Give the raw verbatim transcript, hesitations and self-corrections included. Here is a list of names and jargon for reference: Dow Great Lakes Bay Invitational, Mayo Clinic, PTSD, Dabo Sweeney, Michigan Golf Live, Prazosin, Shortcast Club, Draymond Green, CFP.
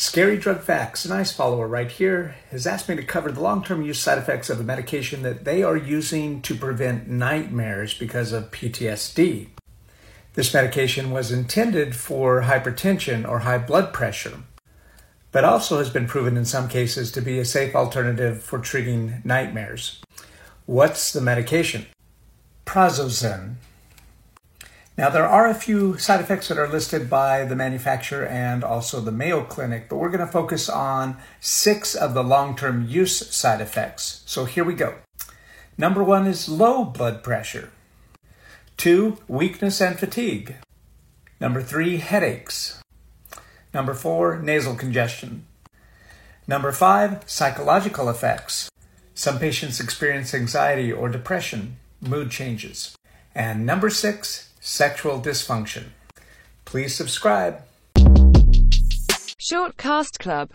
Scary Drug Facts, a nice follower right here, has asked me to cover the long-term use side effects of a medication that they are using to prevent nightmares because of P T S D. This medication was intended for hypertension or high blood pressure, but also has been proven in some cases to be a safe alternative for treating nightmares. What's the medication? Prazosin. Now, there are a few side effects that are listed by the manufacturer and also the Mayo Clinic, but we're going to focus on six of the long-term use side effects. So here we go. Number one is low blood pressure. Two, weakness and fatigue. Number three, headaches. Number four, nasal congestion. Number five, psychological effects. Some patients experience anxiety or depression, mood changes. And number six, sexual dysfunction. Please subscribe. Shortcast Club.